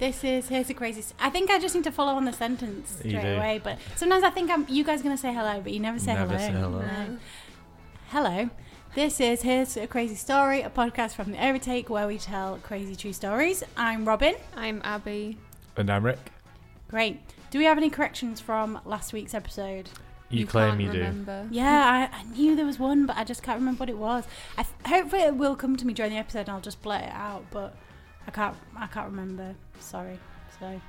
This is Here's the Craziest. I think I just need to follow on the sentence straight away. But sometimes I think you guys are going to say hello, but you never say hello. No. Hello. This is Here's a Crazy Story, a podcast from the Overtake where we tell crazy true stories. I'm Robin. I'm Abby. And I'm Rick. Great. Do we have any corrections from last week's episode? You claim you remember. Do. Yeah, I knew there was one, but I just can't remember what it was. Hopefully it will come to me during the episode and I'll just blurt it out, but I can't remember. Sorry. So.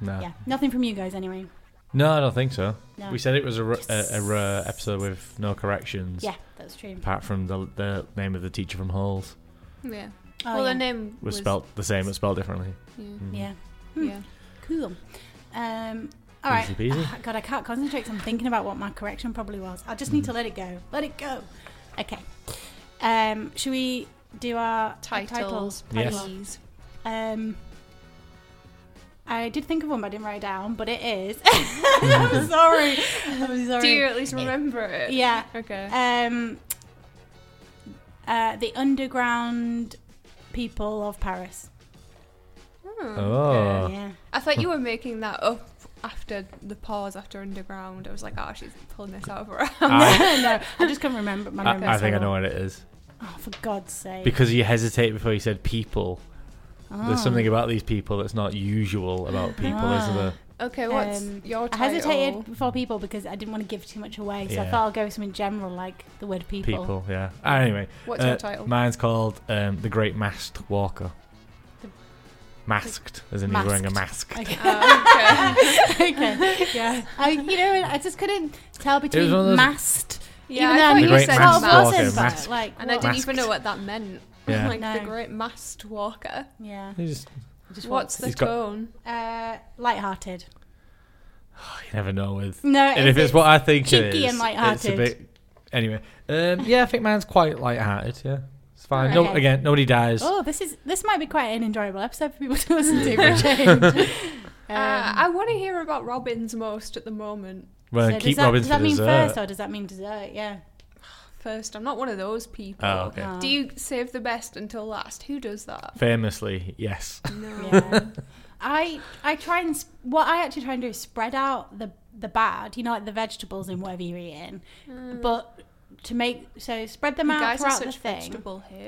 No. Yeah. Nothing from you guys anyway. No, I don't think so. No. We said it was a rare episode with no corrections. Yeah, that's true. Apart from the name of the teacher from Halls. Yeah. Oh, well, yeah. The name was spelt the same, but spelled differently. Yeah. Mm. Yeah. Hmm. Yeah. Cool. All right. Easy peasy. Oh, God, I can't concentrate because I'm thinking about what my correction probably was. I just need to let it go. Let it go. Okay. Should we do our titles? Yes. Please. I did think of one, but I didn't write it down. But it is. I'm sorry. Do you at least remember it? Yeah. Okay. The underground people of Paris. Oh. Yeah. I thought you were making that up after the pause after underground. I was like, oh, she's pulling this out of her. No, I just can't remember. I think I know what it is. Oh, for God's sake. Because you hesitate before you said people. Oh. There's something about these people that's not usual about people, isn't there? Okay, what's your title? I hesitated before people because I didn't want to give too much away, so I thought I'll go with something general like the word people. People, yeah. Anyway. What's your title? Mine's called The Great Masked Walker. Masked, as in he's wearing a mask. Okay. Okay. Yeah. I just couldn't tell between masked... Yeah, even I thought you said masked. Like, and I didn't even know what that meant. Yeah. Like the great masked walker. Yeah. He just what's the tone? Lighthearted. Oh, you never know with. No, and if it's what I think it is. Cheeky and lighthearted. It's a bit. Anyway, yeah, I think mine's quite lighthearted. Yeah, it's fine. Okay. No, again, nobody dies. Oh, this might be quite an enjoyable episode for people to listen to. For change. I want to hear about Robin's most at the moment. Well, so keep Robin's for dessert. Does that mean first, or does that mean dessert? Yeah. First, I'm not one of those people. Oh, okay. Do you save the best until last? Who does that? Famously, yes. No. Yeah. I try and... What I actually try and do is spread out the bad, you know, like the vegetables and whatever you're eating. But to make... So spread them out throughout the thing.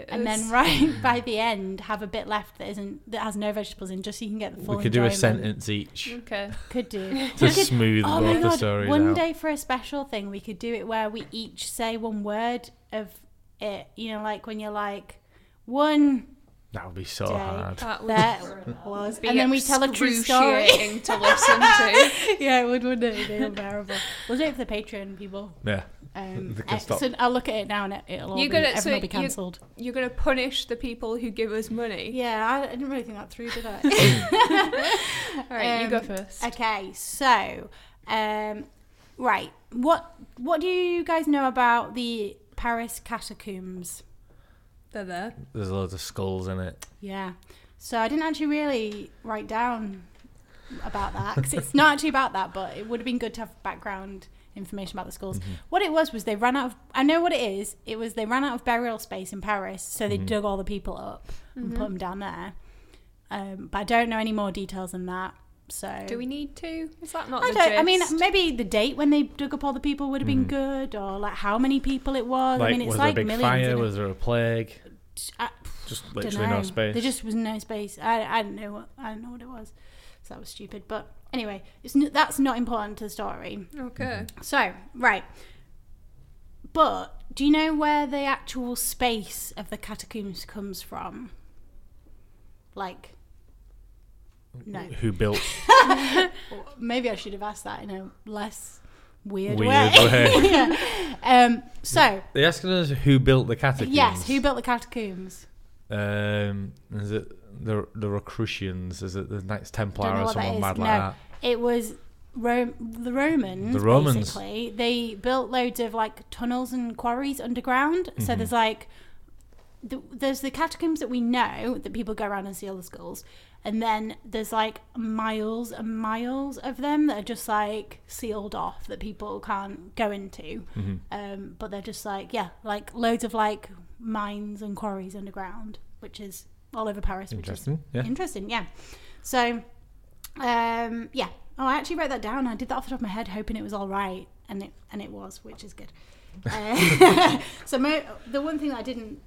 And then right by the end, have a bit left that has no vegetables in, just so you can get the full enjoyment. We could do a sentence each. Okay. Could do. To smooth both the stories out. One day for a special thing, we could do it where we each say one word of it. You know, like when you're like, one... That would be so hard. That was. And then we tell a true story to listen to. Yeah, it would, wouldn't it? It'd be unbearable. We'll do it for the Patreon people. Yeah. So I'll look at it now and it'll all be cancelled. You're going to punish the people who give us money. Yeah, I didn't really think that through, did I? All right, you go first. Okay, so, right. What do you guys know about the Paris catacombs? They're there. There's loads of skulls in it. Yeah. So I didn't actually really write down about that because it's not actually about that, but it would have been good to have background information about the skulls. Mm-hmm. What it was they ran out of... I know what it is. It was they ran out of burial space in Paris, so they dug all the people up and put them down there. But I don't know any more details than that. So do we need to? Is that not the gist? I mean, maybe the date when they dug up all the people would have been good, or like how many people it was. Like, I mean, it's like millions. Was there a big fire? Was there a plague? Just literally no space. There just was no space. I don't know what it was. So that was stupid. But anyway, that's not important to the story. Okay. So right, but do you know where the actual space of the catacombs comes from? like... No. Who built... Maybe I should have asked that in a less weird way. Yeah. So... They're asking us who built the catacombs. Yes, who built the catacombs? Is it the Rosicrucians? Is it the Knights Templar or someone mad like that? It was... The Romans basically, they built loads of like tunnels and quarries underground. Mm-hmm. So there's like there's the catacombs that we know that people go around and see all the skulls, and then there's like miles and miles of them that are just like sealed off that people can't go into. Mm-hmm. But they're just like loads of like mines and quarries underground, which is all over Paris. Interesting. So Oh, I actually wrote that down. I did that off the top of my head, hoping it was all right, and it was, which is good. So the one thing that I didn't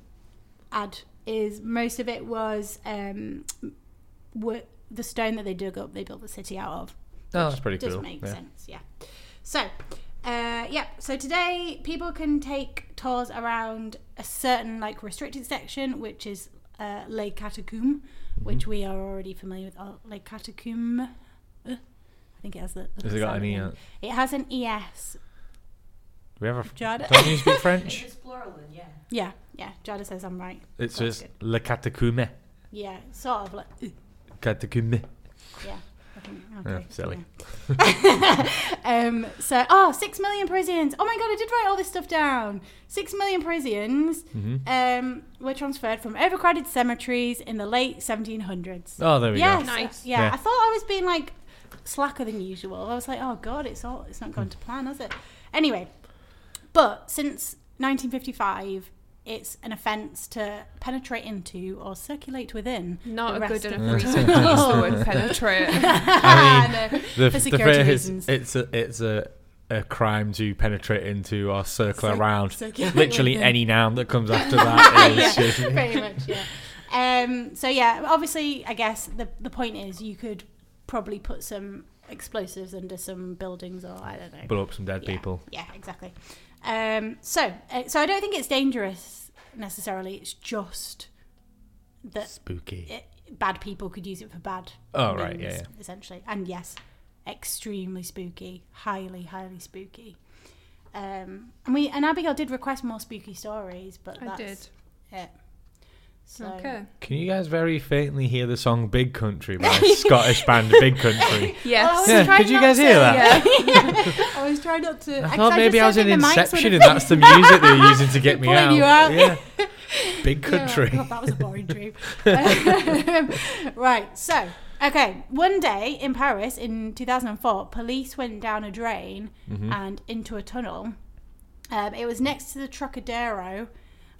add is most of it was the stone that they dug up. They built the city out of. Oh, that's pretty cool. Does make sense, yeah. So, so today people can take tours around a certain like restricted section, which is Les Catacombes, mm-hmm. which we are already familiar with. Les Catacombes. I think it has Has it got an E? It has an ES. Do we have don't you speak French? It's plural then, yeah. Yeah, yeah. Jada says I'm right. It's Le Catacombe. Yeah, sort of like... Catacombe. Yeah. Okay. Silly. Yeah. 6 million Parisians. Oh my God, I did write all this stuff down. 6 million Parisians mm-hmm. Were transferred from overcrowded cemeteries in the late 1700s. Oh, there we go. Nice. Yeah, I thought I was being like... slacker than usual. I was like, oh God, it's not going to plan, has it? Anyway, but since 1955, it's an offence to penetrate into or circulate within. Not a good enough reason to use the word penetrate. I mean, for security reasons. It's a crime to penetrate into or circle around. Literally any noun that comes after that. Pretty much, yeah. Obviously, I guess the point is you could probably put some explosives under some buildings, or I don't know, blow up some dead people. Yeah, exactly. So I don't think it's dangerous necessarily. It's just that spooky. Bad people could use it for bad. Oh right, yeah. Essentially, and yes, extremely spooky, highly, highly spooky. And Abigail did request more spooky stories, but that's it. So. Okay. Can you guys very faintly hear the song Big Country by Scottish band Big Country? Yes. Could you guys hear that? Yeah. I always try not to. I thought maybe I was in Inception and that's the music they're using to get me out. You out. Yeah. Big Country. Yeah, God, that was a boring dream. Right, so, okay. One day in Paris in 2004, police went down a drain mm-hmm. and into a tunnel. It was next to the Trocadero.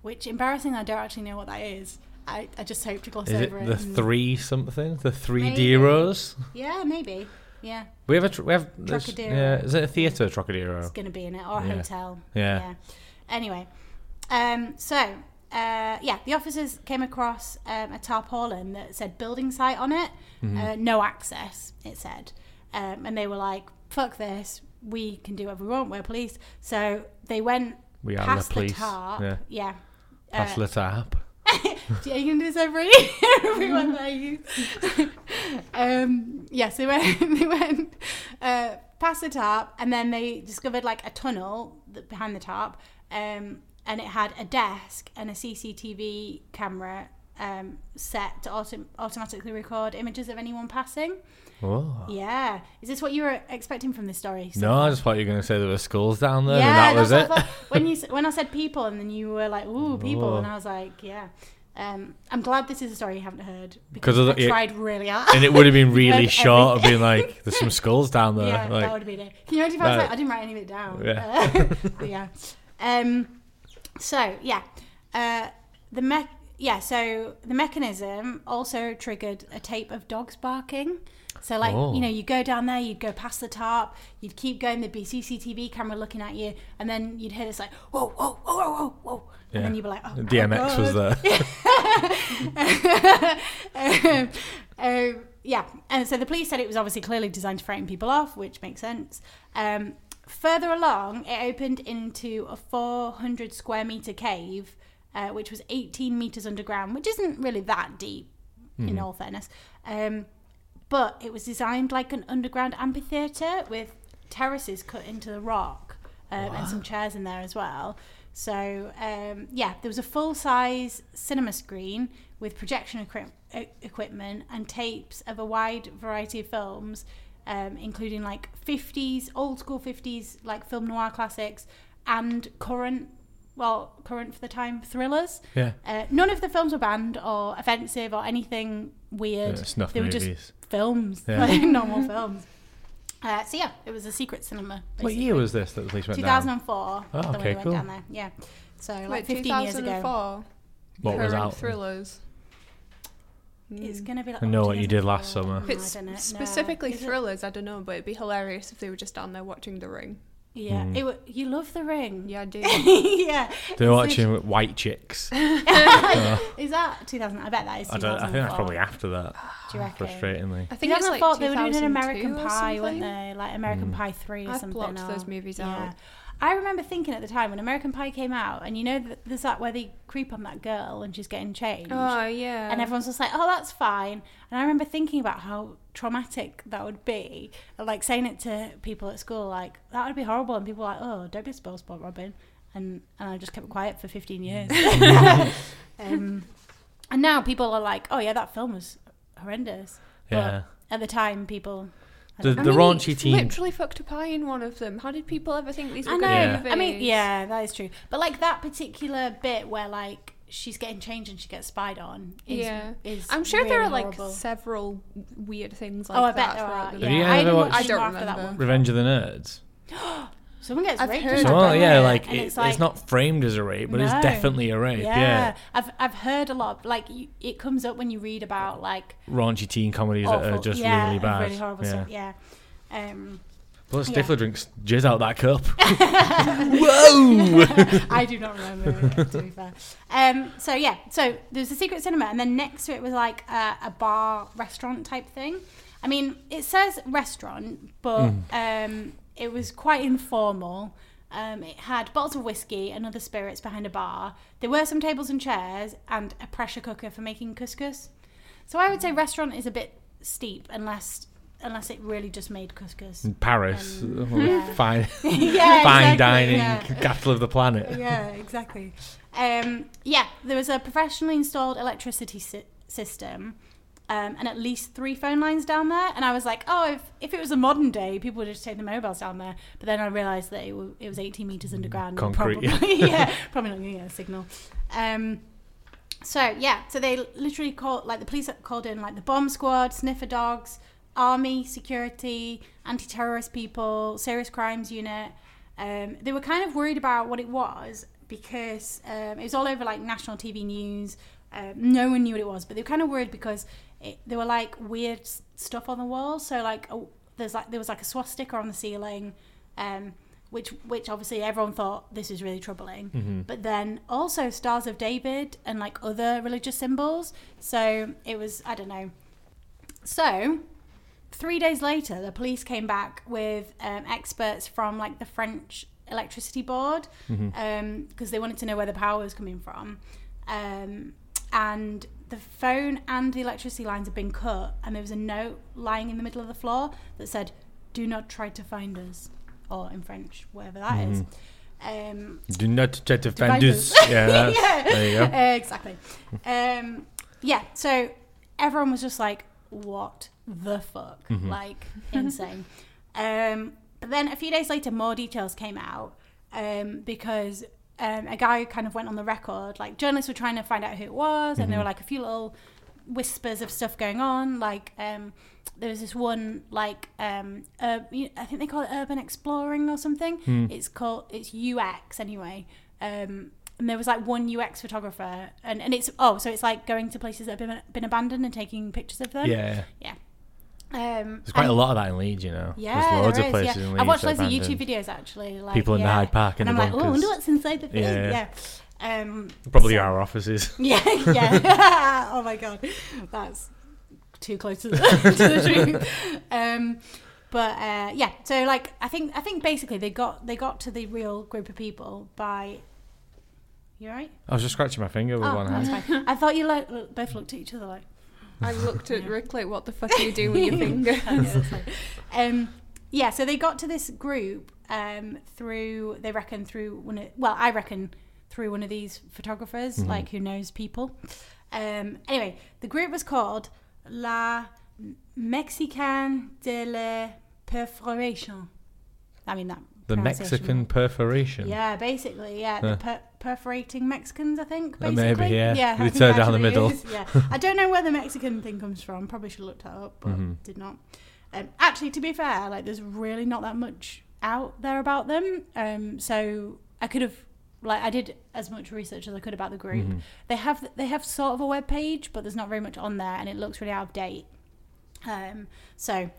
Which, embarrassing, I don't actually know what that is. I just hope to gloss over it. Is it the three something? The three D-Rose? Yeah, maybe. Yeah. We have Trocadero. Is it a theatre, Trocadero? It's going to be in it, or a hotel. Yeah. Anyway. The officers came across a tarpaulin that said building site on it. Mm-hmm. No access, it said. And they were like, fuck this. We can do whatever we want. We're police. So they went past the police. Tarp. Yeah. Pass the tap. Yeah, you can do this everyone there. You. So they went past the tarp, and then they discovered like a tunnel behind the tarp, and it had a desk and a CCTV camera set to automatically record images of anyone passing. Oh. Yeah. Is this what you were expecting from this story? So, no, I just thought you were going to say there were skulls down there and that was it. When I said people and then you were like, ooh, people. And I was like, yeah. I'm glad this is a story you haven't heard because I tried really hard. And it would have been really short of being like, there's some skulls down there. Yeah, like, that would have been it. Can you imagine if I was like, I didn't write any of it down. Yeah. The mechanism also triggered a tape of dogs barking. So, like, you go down there, you'd go past the tarp, you'd keep going, there'd be CCTV camera looking at you, and then you'd hear this, like, whoa, whoa, whoa, whoa, whoa. Yeah. And then you'd be like, oh, DMX was there. And so the police said it was obviously clearly designed to frighten people off, which makes sense. Further along, it opened into a 400 square metre cave, which was 18 metres underground, which isn't really that deep. in all fairness. But it was designed like an underground amphitheatre with terraces cut into the rock and some chairs in there as well. So, there was a full-size cinema screen with projection equipment and tapes of a wide variety of films, including like 50s, old school 50s, like film noir classics and current for the time thrillers. Yeah. None of the films were banned or offensive or anything weird. Yeah, snuff movies. They were just films, like normal films. It was a secret cinema. Basically. What year was this that the police went 2004, down? 2004. Oh, okay, cool. Went down there. Yeah. So, like 15 years ago. What was out? Thrillers. It's going to be like... I know what you did last summer. It's specifically thrillers, I don't know, but it'd be hilarious if they were just down there watching The Ring. Yeah. You love The Ring. Yeah, I do. Yeah. They're watching White Chicks. Is that 2000? I bet that is 2004. I think that's probably after that. Do you reckon? Frustratingly. I think I thought they were doing an American Pie, weren't they? Like American Pie 3 or something. I blocked those movies out. I remember thinking at the time when American Pie came out, and you know there's that where they creep on that girl and she's getting changed. Oh, yeah. And everyone's just like, oh, that's fine. And I remember thinking about how traumatic that would be. And, like, saying it to people at school, like, that would be horrible. And people were like, oh, don't be spoiled, Robin. And I just kept quiet for 15 years. And now people are like, oh, yeah, that film was horrendous. Yeah. But at the time, people... The raunchy teen literally fucked a pie in one of them. How did people ever think these were good movies? I mean, yeah, that is true. But like that particular bit where like she's getting changed and she gets spied on is I'm sure really there are like several weird things like that. I bet there are. Yeah. I don't remember that one. Revenge of the Nerds. Someone gets raped. It's not framed as a rape, but it's definitely a rape. Yeah. I've heard a lot of, like, it comes up when you read about, like... raunchy teen comedies that are just really bad. Really horrible stuff, Plus, Stifler drinks jizz out that cup. Whoa! I do not remember it, to be fair. So there's a secret cinema, and then next to it was, like, a bar, restaurant type thing. I mean, it says restaurant, but... it was quite informal. It had bottles of whiskey and other spirits behind a bar. There were some tables and chairs and a pressure cooker for making couscous. So I would say restaurant is a bit steep unless it really just made couscous. In Paris. Fine dining, capital of the planet. Yeah, exactly. There was a professionally installed electricity system. And at least 3 phone lines down there. And I was like, oh, if it was a modern day, people would just take the mobiles down there. But then I realised that it was 80 metres underground. Concrete. Probably not going to get a signal. So they literally called, like the police called in like the bomb squad, sniffer dogs, army, security, anti-terrorist people, serious crimes unit. They were kind of worried about what it was because it was all over like national TV news. No one knew what it was, but they were kind of worried because there were like weird stuff on the wall. So like there was a swastika on the ceiling, which obviously everyone thought this is really troubling. Mm-hmm. But then also Stars of David and like other religious symbols. So it was, I don't know. So 3 days later, the police came back with experts from like the French Electricity Board because they wanted to know where the power was coming from. And the phone and the electricity lines had been cut, and there was a note lying in the middle of the floor that said, "Do not try to find us," or in French, whatever that is. Do not try to find us. There you go. Exactly. So everyone was just like, "What the fuck?" Like insane. But then a few days later, more details came out because. A guy kind of went on the record, like journalists were trying to find out who it was, and there were like a few little whispers of stuff going on. Like there was this one, like I think they call it urban exploring or something. It's UX anyway. And there was like one UX photographer, and it's so it's like going to places that have been abandoned and taking pictures of them. Yeah. There's quite a lot of that in Leeds, you know. There's loads of places in Leeds. I watched loads of YouTube videos actually. Like, people in the Hyde Park and the bunkers. I'm like, oh, I wonder what's inside the thing. Yeah. Probably our offices. Yeah. Oh my God, that's too close to the truth. So like, I think basically they got to the real group of people by. You all right? I was just scratching my finger with one hand. That's fine. I thought you both looked at each other like. I looked at Rick like, what the fuck are you doing with your fingers? So they got to this group through one of these photographers, mm-hmm. like who knows people. Anyway, the group was called La Mexicaine de la Perforation. I mean, that. The Mexican perforation. Yeah, basically, yeah. The perforating Mexicans, I think, basically. Maybe, yeah. They turn down the middle. Yeah. I don't know where the Mexican thing comes from. Probably should have looked that up, but mm-hmm. did not. Actually, to be fair, like, there's really not that much out there about them. So I could have... Like, I did as much research as I could about the group. Mm-hmm. They have sort of a web page, but there's not very much on there, and it looks really out of date. So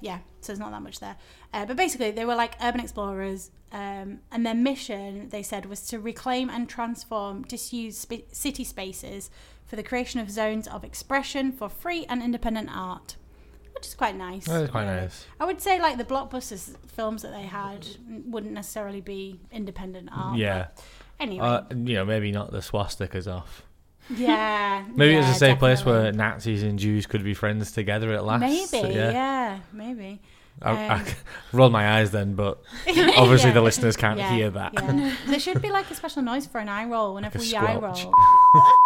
there's not that much there. But basically, they were like urban explorers, and their mission, they said, was to reclaim and transform disused city spaces for the creation of zones of expression for free and independent art. Which is quite nice. That is quite nice. I would say, like, the blockbusters films that they had wouldn't necessarily be independent art. Yeah. Anyway. Maybe not the swastikas off. Yeah. Maybe it's the same place where Nazis and Jews could be friends together at last. Maybe, so, maybe. I rolled my eyes then, but obviously the listeners can't hear that. Yeah. There should be like a special noise for an eye roll whenever we eye roll. Oh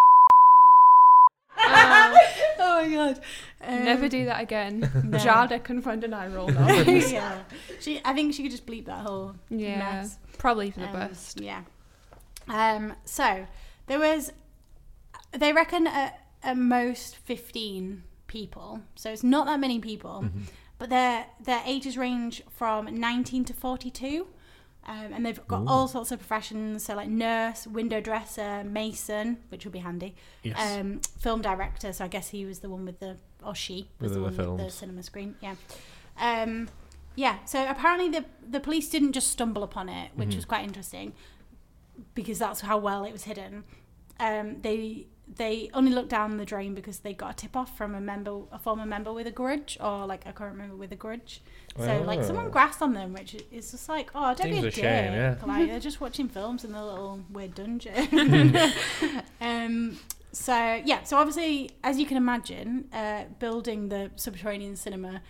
my god. Never do that again. No. Jada can find an eye roll now. Yeah. I think she could just bleep that whole mess. Probably for the best. Yeah. So there was, they reckon at most 15 people, so it's not that many people, mm-hmm. but their ages range from 19 to 42, and they've got all sorts of professions, so like nurse, window dresser, mason, which would be handy, yes. Film director, so I guess he was the one with the, or she was the one with the cinema screen, so apparently the police didn't just stumble upon it, which mm-hmm. was quite interesting, because that's how well it was hidden. They only looked down the drain because they got a tip off from a former member with a grudge, or like a current member with a grudge. So like someone grassed on them, which is just like, oh, don't be a dick. Yeah. Like they're just watching films in their little weird dungeon. So obviously, as you can imagine, building the subterranean cinema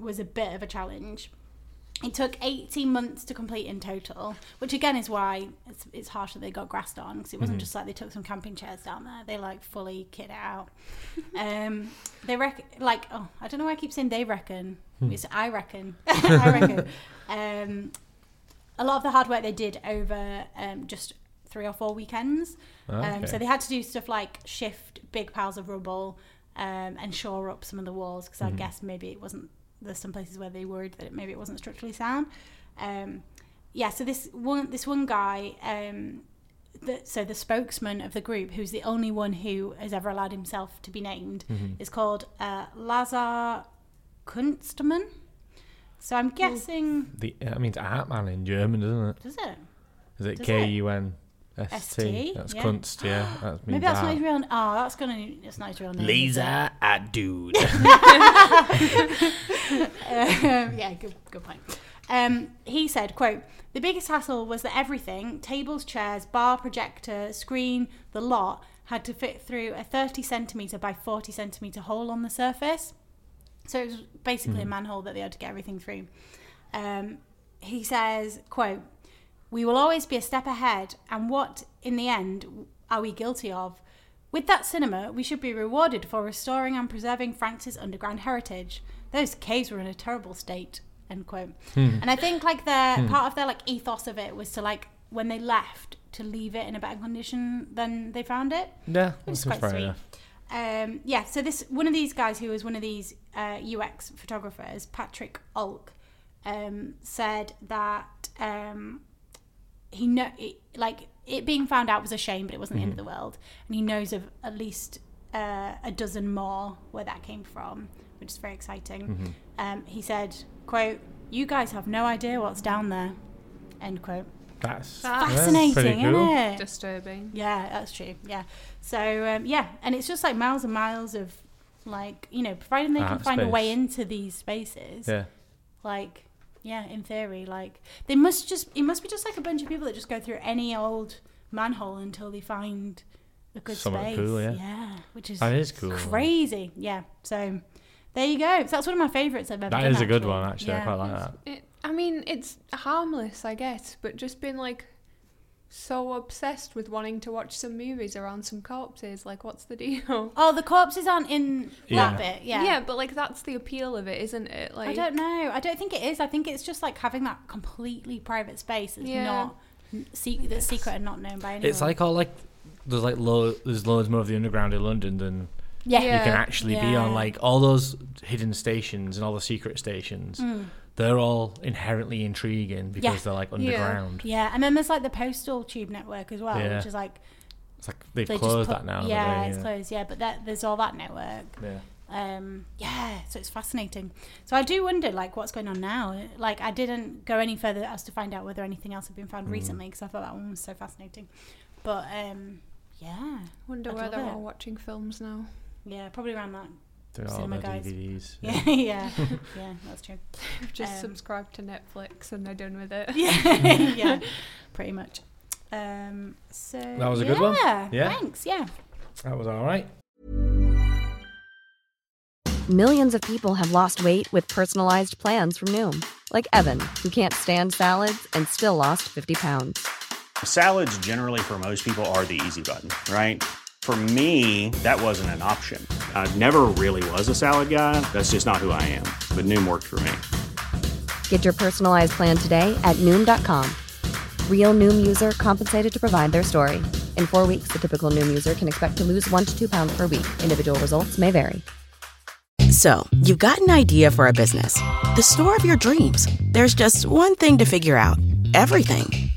was a bit of a challenge. It took 18 months to complete in total, which again is why it's harsh that they got grassed on, because it wasn't mm-hmm. just like they took some camping chairs down there. They like fully kitted out. They reckon, like, oh, I don't know why I keep saying they reckon. It's I reckon. A lot of the hard work they did over just 3 or 4 weekends. Okay. So they had to do stuff like shift big piles of rubble and shore up some of the walls, because I guess maybe it wasn't. There's some places where they worried that maybe it wasn't structurally sound. So this one guy, the spokesman of the group, who's the only one who has ever allowed himself to be named, mm-hmm. is called Lazar Kunstmann. So I'm guessing... That means art man in German, doesn't it? Does it? Is it Kunst? That's Kunst, yeah. That means maybe that's not his real name. Oh, that's not his real name. Lisa Adud. Good point. He said, quote, "The biggest hassle was that everything, tables, chairs, bar, projector, screen, the lot, had to fit through a 30 centimetre by 40 centimetre hole on the surface." So it was basically a manhole that they had to get everything through. He says, quote, "We will always be a step ahead, and what, in the end, are we guilty of? With that cinema, we should be rewarded for restoring and preserving France's underground heritage. Those caves were in a terrible state," end quote. And I think, like, part of their, like, ethos of it was to, like, when they left, to leave it in a better condition than they found it. Yeah, which is quite sweet. Enough. So this, one of these guys who was one of these UX photographers, Patrick Olk, said that... it being found out was a shame, but it wasn't the end of the world. And he knows of at least a dozen more where that came from, which is very exciting. Mm-hmm. He said, quote, "You guys have no idea what's down there," end quote. That's fascinating, cool. Isn't it? Disturbing. Yeah, that's true. Yeah. So, and it's just like miles and miles of, like, you know, providing they can find a way into these spaces. Yeah. Like... Yeah, in theory, like, it must be just like a bunch of people that just go through any old manhole until they find a good somewhat space. Cool, yeah. Yeah, which is, that is cool, crazy. Man. Yeah, so there you go. So that's one of my favourites I've ever done. That is a good one, actually. Yeah, I quite like that. I mean, it's harmless, I guess, but just being like so obsessed with wanting to watch some movies around some corpses, like, what's the deal? Oh, the corpses aren't in that bit, yeah, but like that's the appeal of it, isn't it? Like, I don't know, I don't think it is. I think it's just like having that completely private space that's not that's secret and not known by anyone. It's like all like there's like there's loads more of the underground in London than you can actually be on. Like all those hidden stations and all the secret stations. They're all inherently intriguing because they're like underground. Yeah, and then there's like the postal tube network as well, which is like... It's like they've closed that now. Yeah, it's closed, but there's all that network. Yeah. So it's fascinating. So I do wonder like what's going on now. Like I didn't go any further as to find out whether anything else had been found recently because I thought that one was so fascinating. But wonder where they're all watching films now. Yeah, probably around that. Cinema guys. DVDs. Yeah, that's true. I've just subscribed to Netflix and they're done with it. Yeah, pretty much. So that was a good one. Yeah, thanks. Yeah, that was all right. Millions of people have lost weight with personalized plans from Noom, like Evan, who can't stand salads and still lost 50 pounds. Salads, generally, for most people, are the easy button, right? For me, that wasn't an option. I never really was a salad guy. That's just not who I am. But Noom worked for me. Get your personalized plan today at Noom.com. Real Noom user compensated to provide their story. In 4 weeks, the typical Noom user can expect to lose 1 to 2 pounds per week. Individual results may vary. So, you've got an idea for a business. The store of your dreams. There's just one thing to figure out. Everything.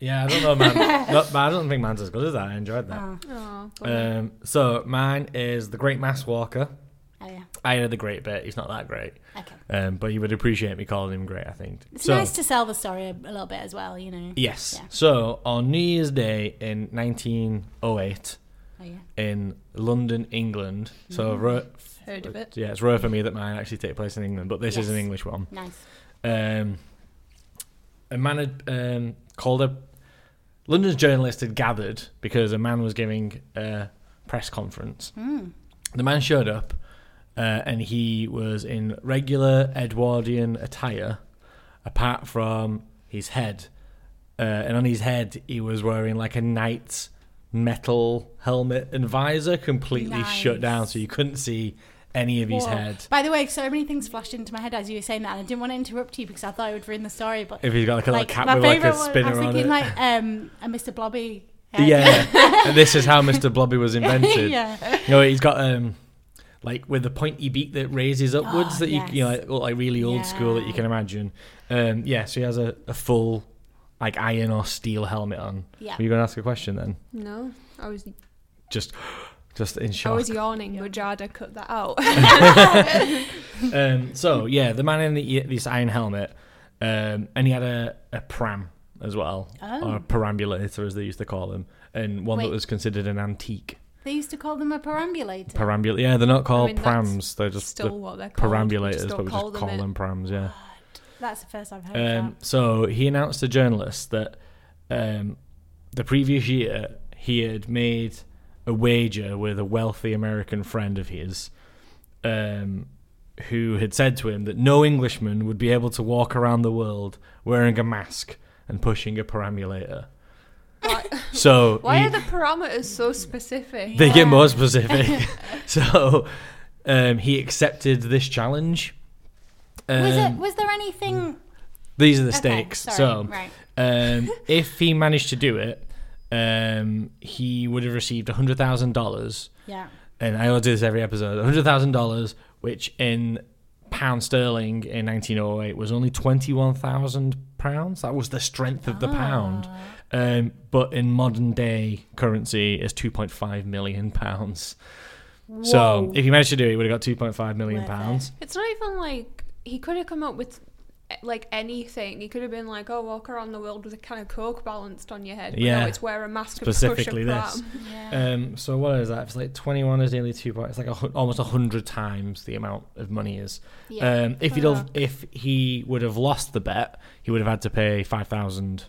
Yeah, I don't know, man. I don't think mine's as good as that. I enjoyed that. Oh. So mine is The Great Mass Walker. Oh, yeah. I know the great bit. He's not that great. Okay. But you would appreciate me calling him great, I think. It's nice to sell the story a little bit as well, you know. Yes. Yeah. So on New Year's Day in 1908 in London, England. Mm-hmm. Heard of it. Yeah, it's rare for me that mine actually take place in England, but this is an English one. Nice. A man had called a... London's journalists had gathered because a man was giving a press conference. The man showed up and he was in regular Edwardian attire, apart from his head. And on his head, he was wearing like a knight's metal helmet and visor, completely shut down, so you couldn't see any of his head. By the way, so many things flashed into my head as you were saying that, and I didn't want to interrupt you because I thought I would ruin the story. But if he's got like a little cap with like a spinner on it, I was thinking like a Mr. Blobby. And this is how Mr. Blobby was invented. No, he's got like with the pointy beak that raises upwards that you know, like really old school that you can imagine. So he has a full like iron or steel helmet on. Yeah. Were you going to ask a question then? No, I was just in shock. I was yawning, but Jada cut that out. The man in this iron helmet, and he had a pram as well, or a perambulator as they used to call them, and one that was considered an antique. They used to call them a perambulator? Yeah, they're not called prams. They're just still what they're called. Perambulators, but we just call them prams, yeah. That's the first I've heard of that. So he announced to journalists that the previous year he had made a wager with a wealthy American friend of his who had said to him that no Englishman would be able to walk around the world wearing a mask and pushing a perambulator. So why are the parameters so specific? They get more specific. So he accepted this challenge. Was there anything... These are the stakes. Sorry. So if he managed to do it, he would have received $100,000. Yeah. And I always do this every episode. $100,000, which in pound sterling in 1908 was only £21,000. That was the strength of the pound. But in modern day currency is £2.5 million. Whoa. So if he managed to do it, he would have got £2.5 million. It's not even like he could have come up with like anything. He could have been like, oh, walk around the world with a can of Coke balanced on your head. But yeah, no, it's wear a mask specifically and push a pram. Yeah. So what is that? It's like 21 is nearly 2 points. It's like almost 100 times the amount of money is. Yeah. If he would have lost the bet, he would have had to pay £5,000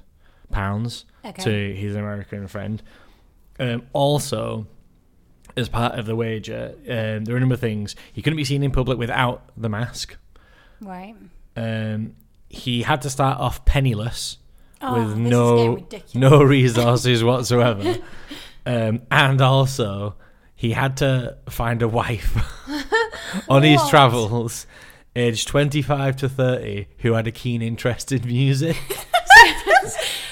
to his American friend. Also, as part of the wager, there are a number of things. He couldn't be seen in public without the mask. Right. He had to start off penniless with no resources whatsoever. And also, he had to find a wife on his travels, aged 25 to 30, who had a keen interest in music.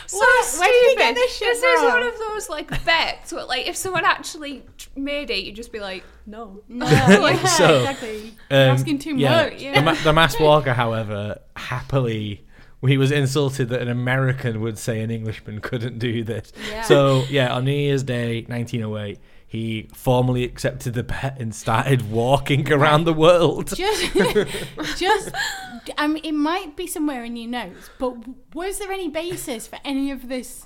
This is one of those like bets where like if someone actually made it, you'd just be like, no. Yeah, so, exactly. You're asking too much. Yeah. The masked walker, however, happily, he was insulted that an American would say an Englishman couldn't do this. Yeah. So yeah, on New Year's Day, 1908, he formally accepted the bet and started walking around the world. It might be somewhere in your notes, but was there any basis for any of this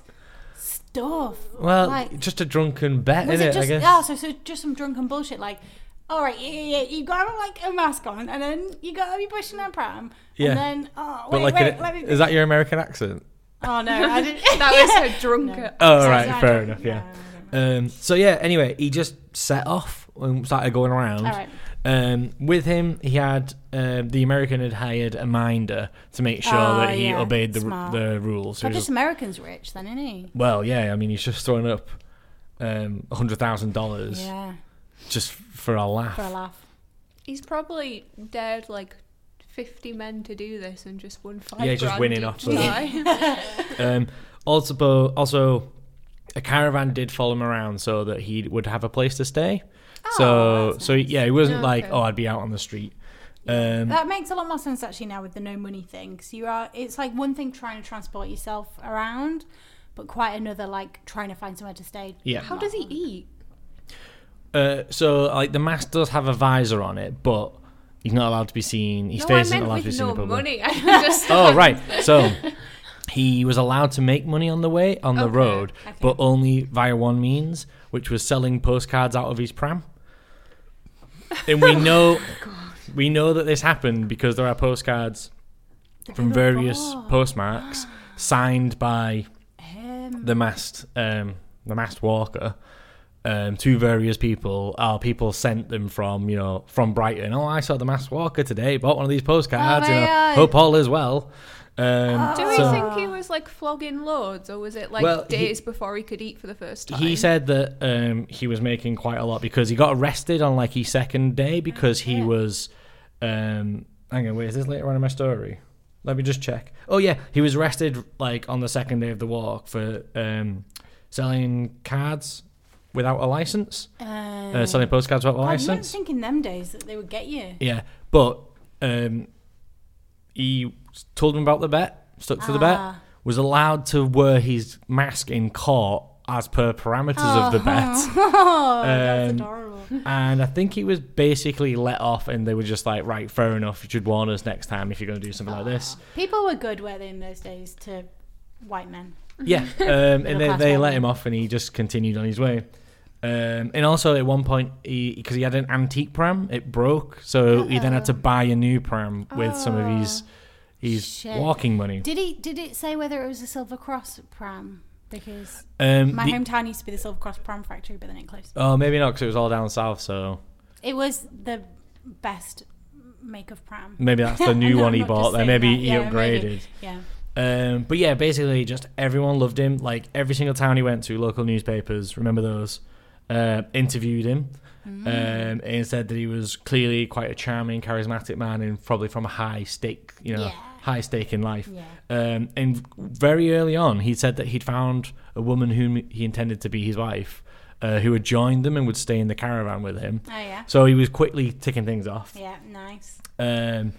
stuff? Well, like, just a drunken bet, innit, I guess. Oh, so just some drunken bullshit, like, all right, yeah, you got to have, like, a mask on, and then you got to be pushing a pram, and then, let me... Is that your American accent? Oh, no, I didn't... That was so drunken. No. Oh, right, fair enough, yeah. Anyway, he just set off and started going around. All right. With him, he had the American had hired a minder to make sure that he obeyed the rules. So but this American's rich, then, isn't he? Well, yeah. I mean, he's just throwing up $100,000. Yeah. Just for a laugh. He's probably dared like 50 men to do this and just won £5,000. Yeah, just winning off of it. Also, a caravan did follow him around so that he would have a place to stay. So he wasn't I'd be out on the street. That makes a lot more sense actually now with the no money thing. Because it's like one thing trying to transport yourself around, but quite another like trying to find somewhere to stay. Yeah. How does he eat? The mask does have a visor on it, but he's not allowed to be seen. His face isn't allowed to be seen in public. Money. Oh, right. So... He was allowed to make money on the way, the road, but only via one means, which was selling postcards out of his pram. And we know that this happened because there are postcards from various postmarks signed by the masked walker to various people. People sent them from Brighton. Oh, I saw the masked walker today, bought one of these postcards, I hope all is well. Do we think he was like flogging loads, or was it like days before he could eat for the first time? He said that he was making quite a lot because he got arrested on like his second day because he was. Hang on, wait, is this later on in my story? Let me just check. Oh yeah, he was arrested like on the second day of the walk for selling cards without a license, selling postcards without a license. You wouldn't think in them days that they would get you. Yeah, but he told him about the bet, stuck to the bet, was allowed to wear his mask in court as per parameters of the bet. That's adorable. And I think he was basically let off and they were just like, right, fair enough, you should warn us next time if you're going to do something like this. People were good, were they, in those days to white men? Yeah, and they let him off and he just continued on his way. And also at one point, because he had an antique pram, it broke, so he then had to buy a new pram with some of his... He's walking money. Did it say whether it was a Silver Cross pram? Because my hometown used to be the Silver Cross pram factory, but then it closed. Oh, maybe not, because it was all down south, so... It was the best make of pram. Maybe that's the new one he bought there. Maybe he upgraded. Maybe. Yeah. But yeah, basically, just everyone loved him. Like, every single town he went to, local newspapers, remember those, interviewed him. And said that he was clearly quite a charming, charismatic man and probably from a high stake in life. Yeah. And very early on, he said that he'd found a woman whom he intended to be his wife, who had joined them and would stay in the caravan with him. Oh, yeah. So he was quickly ticking things off. Yeah, nice. Bit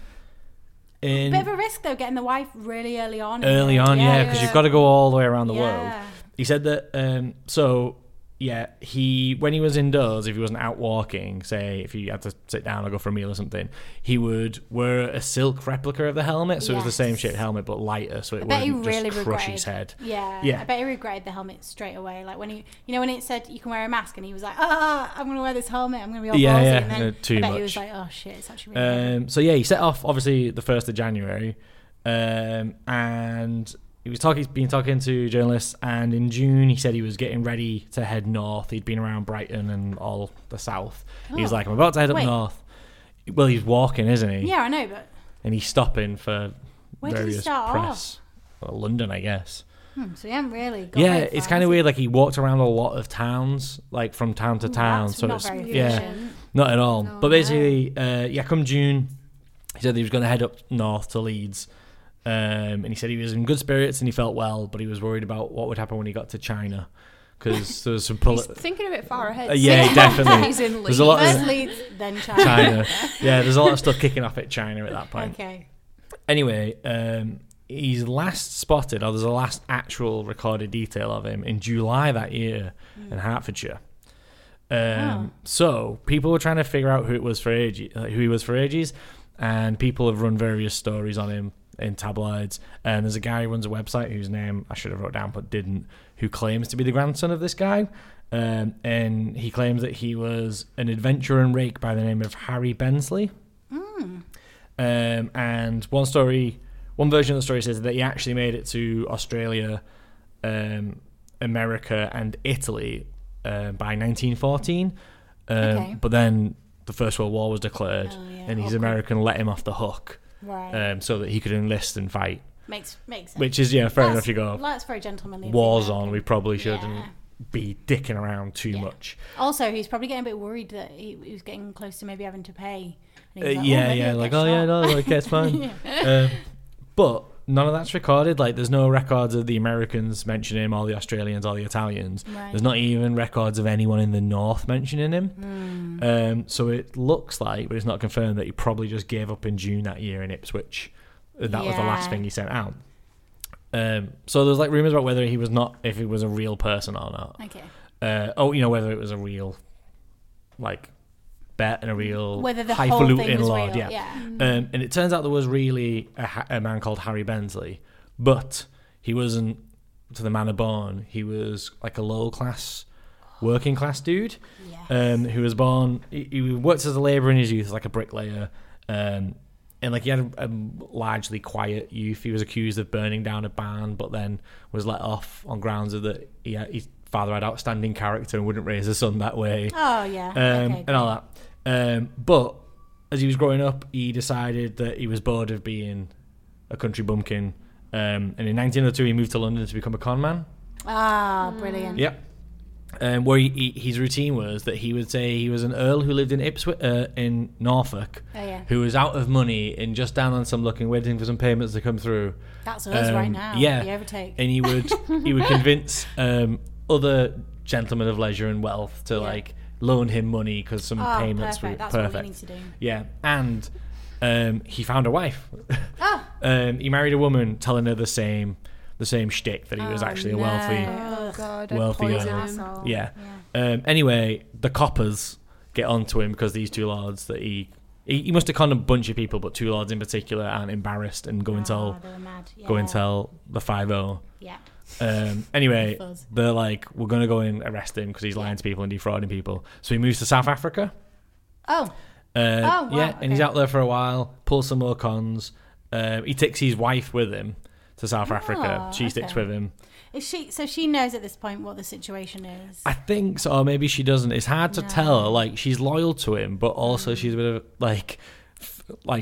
of a risk, though, getting the wife really early on. Early on, because you've got to go all the way around the world. He said that... yeah, when he was indoors, if he wasn't out walking, say if he had to sit down or go for a meal or something, he would wear a silk replica of the helmet, so it was the same shaped helmet but lighter, so it wouldn't just crush his head. Yeah, I bet he regretted the helmet straight away. Like when he, you know, when it said you can wear a mask, and he was like, I'm gonna wear this helmet, I'm gonna be all ballsy, and then he was like, oh shit, it's actually really good. So yeah, he set off obviously the 1st of January, and he was talking. He's been talking to journalists, and in June he said he was getting ready to head north. He'd been around Brighton and all the south. Oh. He was like, "I'm about to head up north." Well, he's walking, isn't he? Yeah, I know, but and he's stopping for various press. Well, London, I guess. So he hadn't really. Yeah, it's kind of weird. Like he walked around a lot of towns, like from town to town. That's so not it's very efficient. Not at all. No, but basically, come June, he said he was going to head up north to Leeds. And he said he was in good spirits and he felt well, but he was worried about what would happen when he got to China, because there was some He's thinking a bit far ahead. Yeah, definitely. He's in Leeds. First Leeds, then China. Yeah, there's a lot of stuff kicking off at China at that point. Okay. Anyway, he's last spotted, or there's a last actual recorded detail of him in July that year in Hertfordshire. So people were trying to figure out who he was for ages, and people have run various stories on him in tabloids, and there's a guy who runs a website whose name I should have wrote down but didn't, who claims to be the grandson of this guy, and he claims that he was an adventurer and rake by the name of Harry Bensley. And one version of the story says that he actually made it to Australia, America and Italy by 1914, but then the First World War was declared, and his American let him off the hook. Right. So that he could enlist and fight. Makes sense. Which is, fair enough. You go, that's very gentlemanly. War's on, we probably shouldn't be dicking around too much. Also, he's probably getting a bit worried that he was getting close to maybe having to pay. And he's it's fine. But none of that's recorded. Like, there's no records of the Americans mentioning him, or the Australians, or the Italians. Right. There's not even records of anyone in the North mentioning him. So it looks like, but it's not confirmed, that he probably just gave up in June that year in Ipswich. That was the last thing he sent out. So there's like rumours about whether if he was a real person or not. Okay. Whether it was a real, like, bet and a real highfalutin lord, and it turns out there was really a man called Harry Bensley, but he wasn't to the manner born. He was like a low class, working class dude, who was born. He worked as a labourer in his youth, like a bricklayer, and like he had a largely quiet youth. He was accused of burning down a barn, but then was let off on grounds of that his father had outstanding character and wouldn't raise a son that way. Oh yeah, and all that. But as he was growing up, he decided that he was bored of being a country bumpkin, and in 1902 he moved to London to become a con man. Brilliant. Yep. Where his routine was that he would say he was an earl who lived in Ipswich, in Norfolk, who was out of money and just down on some luck and waiting for some payments to come through. That's us right now. Yeah, the Overtake. And he would convince other gentlemen of leisure and wealth to loan him money because some payments were perfect. That's what we need to do. Yeah, and he found a wife. He married a woman, telling her the same shtick that he was actually a wealthy, wealthy earl. Anyway, the coppers get onto him because these two lords that he must have conned a bunch of people, but two lords in particular aren't embarrassed and go and tell the 5-0. Yeah. Anyway, they're like, we're going to go and arrest him because he's lying to people and defrauding people. So he moves to South Africa. And he's out there for a while, pulls some more cons. He takes his wife with him to South Africa. She sticks with him. So she knows at this point what the situation is. I think so, or maybe she doesn't. It's hard to tell. Like, she's loyal to him, but also she's a bit of like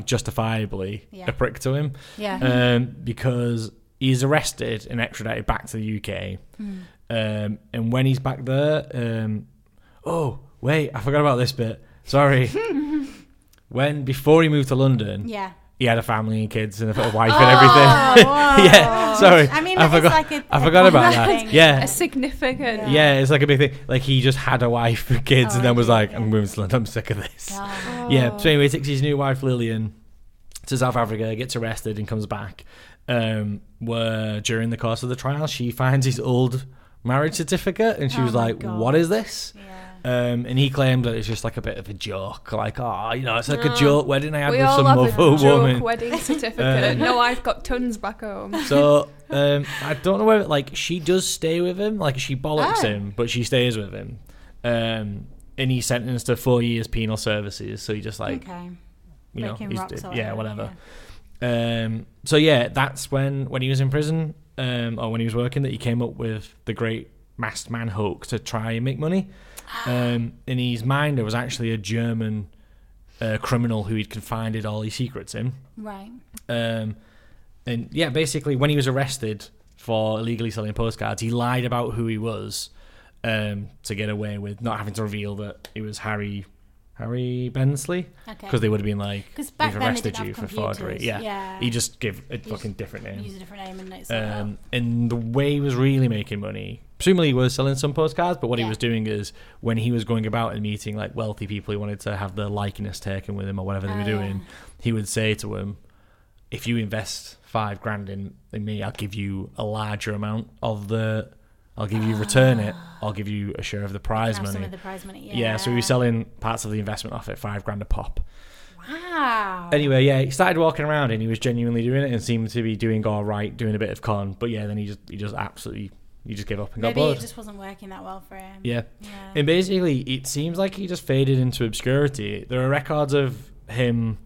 justifiably a prick to him. Yeah, because he's arrested and extradited back to the UK. And when he's back there, I forgot about this bit. Sorry. Before he moved to London, he had a family and kids and a wife and everything. I forgot about that. Yeah, a significant. Yeah, it's like a big thing. Like, he just had a wife and kids, and then was like, I'm moving to London. I'm sick of this. So anyway, he takes his new wife Lillian to South Africa, gets arrested, and comes back. Where during the course of the trial, she finds his old marriage certificate, and she was like, God, what is this? Yeah. And he claimed that it's just like a bit of a joke, like, oh, you know, it's like a joke wedding I had with some other woman. Joke wedding certificate. No, I've got tons back home. So I don't know whether, like, she does stay with him, like she bollocks him, but she stays with him. And he's sentenced to 4 years penal services, so he just like, you know, he's, yeah, whatever. Yeah. So yeah, that's when he was in prison. Or when he was working, that he came up with the great masked man hoax to try and make money. In his mind, there was actually a German criminal who he'd confided all his secrets in. Right. And yeah, basically, when he was arrested for illegally selling postcards, he lied about who he was to get away with not having to reveal that it was Harry Bensley, because they would have been like, we've arrested you for forgery. Yeah. He just gave a fucking different name. Use a different name and it's and the way he was really making money, presumably he was selling some postcards, but what he was doing is when he was going about and meeting like wealthy people who wanted to have their likeness taken with him or whatever they were doing, he would say to them, if you invest $5,000 in me, I'll give you a larger amount of the... I'll give you return it. I'll give you a share of the prize money. Some of the prize money, yeah. So he was selling parts of the investment off at $5,000 a pop. Wow. Anyway, yeah, he started walking around and he was genuinely doing it and seemed to be doing all right, doing a bit of con. But yeah, then he just absolutely gave up and got bored. Maybe it just wasn't working that well for him. Yeah. And basically, it seems like he just faded into obscurity. There are records of him,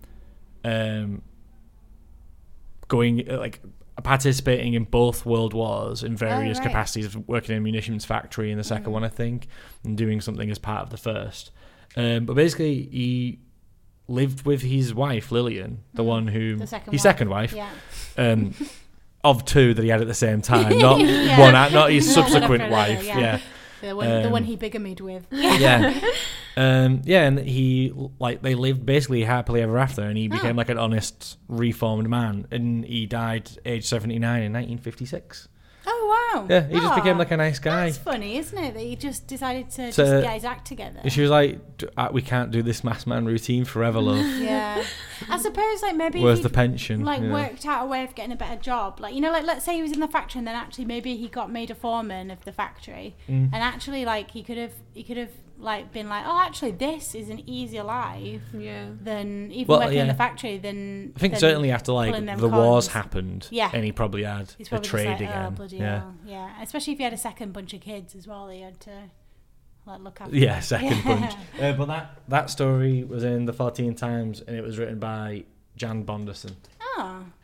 going like, participating in both world wars in various capacities, working in a munitions factory in the second one, I think, and doing something as part of the first. But basically, he lived with his wife, Lillian, the one who... His second wife. Yeah. Of two that he had at the same time, not not his subsequent wife. Yeah. The one he bigamied with. And he, like, they lived basically happily ever after, and he became like an honest, reformed man, and he died aged 79 in 1956. Oh, wow. Yeah, he just became like a nice guy. That's funny, isn't it, that he just decided to just get his act together. She was like, we can't do this masked man routine forever, love. I suppose, like, maybe where's the pension? Like, worked out a way of getting a better job. Like, you know, like, let's say he was in the factory and then actually maybe he got made a foreman of the factory. And actually, like, he could have like been like, oh, actually this is an easier life than even working in the factory than I think certainly after like the wars happened and he probably had a trade like, again. Oh, bloody hell. Yeah, especially if he had a second bunch of kids as well, he had to like look after bunch. But that story was in the 14 Times and it was written by Jan Bonderson.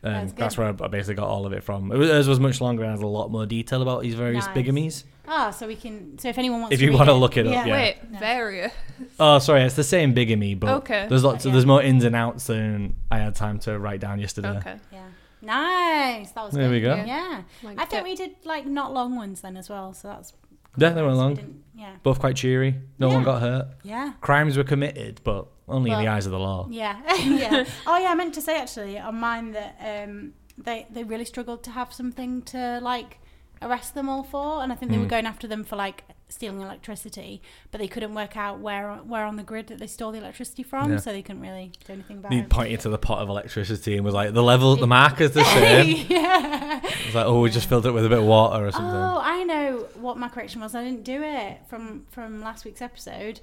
That's where I basically got all of it from. It was much longer and has a lot more detail about these various bigamies. So we can. So if anyone wants, to look it up, various. Oh, sorry, it's the same bigamy, but there's lots. There's more ins and outs than I had time to write down yesterday. Nice. That was there. Good. We go. Yeah, like I think we did like not long ones then as well. So that's they weren't long. Yeah, both quite cheery. No one got hurt. Yeah, crimes were committed, but. Only in the eyes of the law. Yeah. Oh, yeah, I meant to say, actually, on mine that they really struggled to have something to, like, arrest them all for. And I think they were going after them for, like, stealing electricity. But they couldn't work out where on the grid that they stole the electricity from. Yeah. So they couldn't really do anything about it. He pointed to the pot of electricity and was like, the level, the marker's the same. It was like, oh, we just filled it with a bit of water or something. Oh, I know what my correction was. I didn't do it from last week's episode.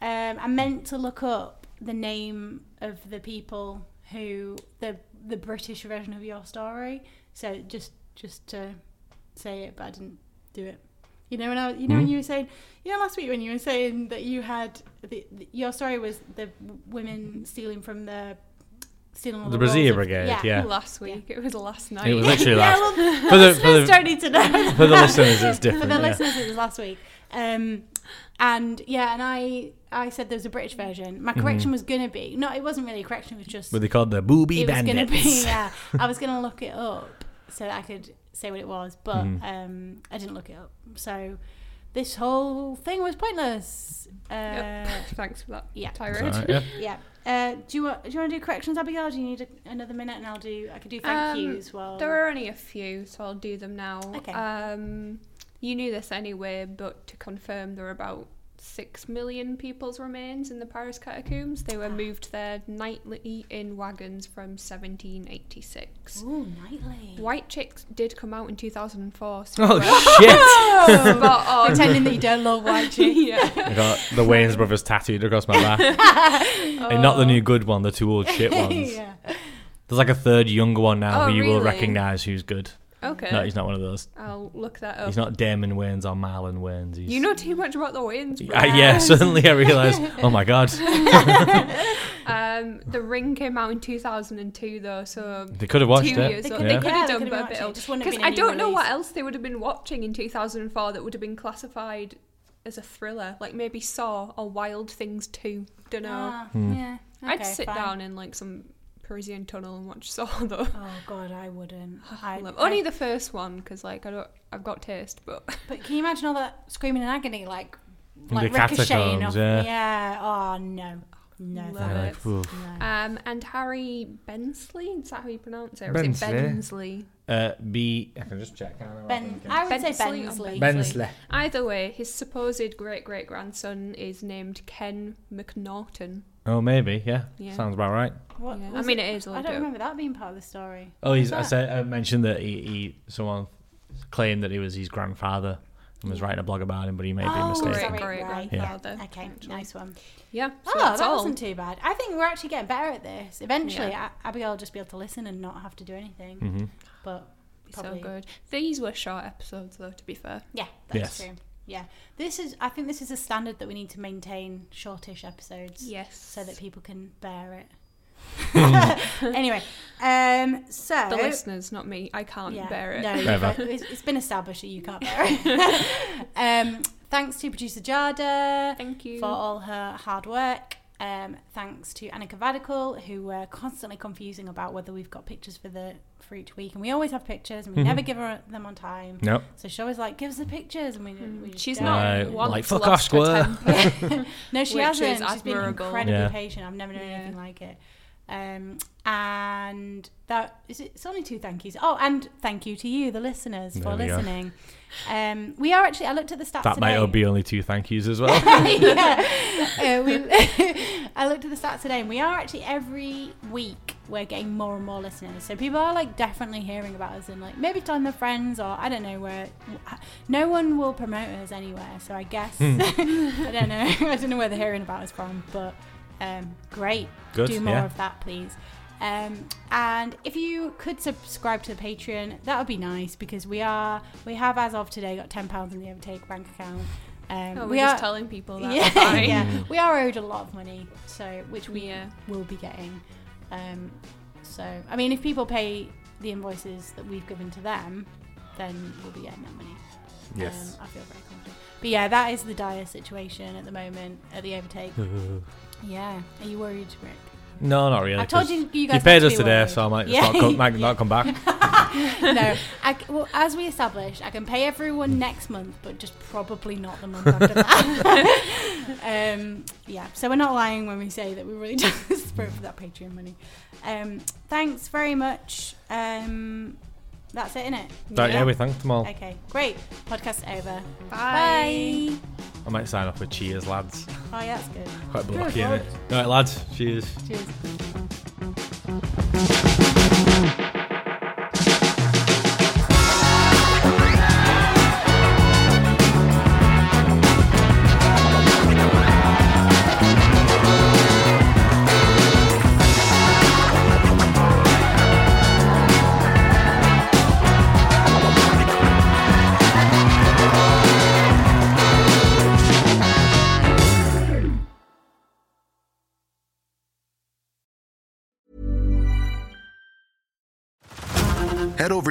I meant to look up the name of the people who the British version of your story. So just to say it, but I didn't do it. You know when when you were saying, you know, last week when you were saying that you had your story was the women stealing all the Brasilia Brigade. Last week it was last night. It was literally last. Well, for the don't need to know. For the listeners, it's different. For the listeners, it was last week. And I said there was a British version. My correction was going to be... No, it wasn't really a correction. It was just... What they called the Booby Bandits. It was going to be, I was going to look it up so that I could say what it was, but I didn't look it up. So this whole thing was pointless. Thanks for that tirade. Right, do you want to do corrections, Abigail? Do you need another minute? And I could do thank yous. Well, there are only a few, so I'll do them now. Okay. You knew this anyway, but to confirm, there are about 6 million people's remains in the Paris catacombs. They were moved there nightly in wagons from 1786. Ooh, nightly. White chicks did come out in 2004. So shit! But, pretending that you don't love white chicks. Yeah. I got the Wayans brothers tattooed across my back. And not the new good one, the two old shit ones. Yeah. There's like a third younger one now who you will recognise who's good. Okay. No, he's not one of those. I'll look that up. He's not Damon Wayans or Marlon Wayans. You know too much about the Wayans brothers. Yeah, suddenly I realised, oh my God. The Ring came out in 2002 though, so... They could have watched it. They could have done but a bit old. Because I don't know what else they would have been watching in 2004 that would have been classified as a thriller. Like maybe Saw or Wild Things 2. Don't know. Yeah. Okay, I'd sit down in like some... Parisian Tunnel and watch Saw though. Oh God, I wouldn't. Only the first one because like I've got taste, but can you imagine all that screaming in agony like ricocheting off? Yeah. Oh no. Love it. And Harry Bensley, is that how you pronounce it? Or is it Bensley? I can just check. I would say Bensley. Bensley. Either way, his supposed great-great-grandson is named Ken MacNaughton. Oh, maybe, yeah. Sounds about right. It is. I don't remember that being part of the story. Oh, I mentioned that someone claimed that he was his grandfather and was writing a blog about him, but he may be mistaken. Great grandfather. Yeah. Okay, nice one. Yeah. So that wasn't too bad. I think we're actually getting better at this. Eventually, Abigail will just be able to listen and not have to do anything. Mm-hmm. But probably... so good. These were short episodes, though. To be fair. Yeah, that's true. Yeah, I think this is a standard that we need to maintain, shortish episodes. Yes. So that people can bear it. Anyway, so... the listeners, not me. I can't bear it. No, it's been established that you can't bear it. Thanks to producer Jada. Thank you. For all her hard work. Thanks to Annika Vadical, who were constantly confusing about whether we've got pictures for each week, and we always have pictures, and we never give them on time. Nope. So she always give us the pictures, and we she's not like fuck off, square. No, she hasn't. She's been incredibly patient. I've never known anything like it. And that it's only two thank yous. Oh, and thank you to you, the listeners, for listening. We are actually. I looked at the stats. That today. Might be only two thank yous as well. I looked at the stats today, and we are actually every week we're getting more and more listeners. So people are definitely hearing about us and maybe telling their friends, or I don't know where. No one will promote us anywhere, so I guess I don't know. I don't know where they're hearing about us from, but. Great. Good, do more of that, please. And if you could subscribe to the Patreon, that would be nice, because we have as of today got £10 in the Overtake bank account. We're just telling people that. We are owed a lot of money, so which we will be getting. So I mean, if people pay the invoices that we've given to them, then we'll be getting that money. Yes. I feel very confident. But yeah, that is the dire situation at the moment at the Overtake. Yeah. Are you worried, Rick? No, not really. I told you guys. You paid us today, so I might not come back. No. As we established, I can pay everyone next month, but just probably not the month after that. So we're not lying when we say that we really just desperate for that Patreon money. Thanks very much. That's it, innit? Yeah, we thanked them all. Okay, great. Podcast over. Bye. I might sign off with cheers, lads. Oh, yeah, that's good. Quite blocky, isn't it? All right, lads. Cheers. Cheers. Head over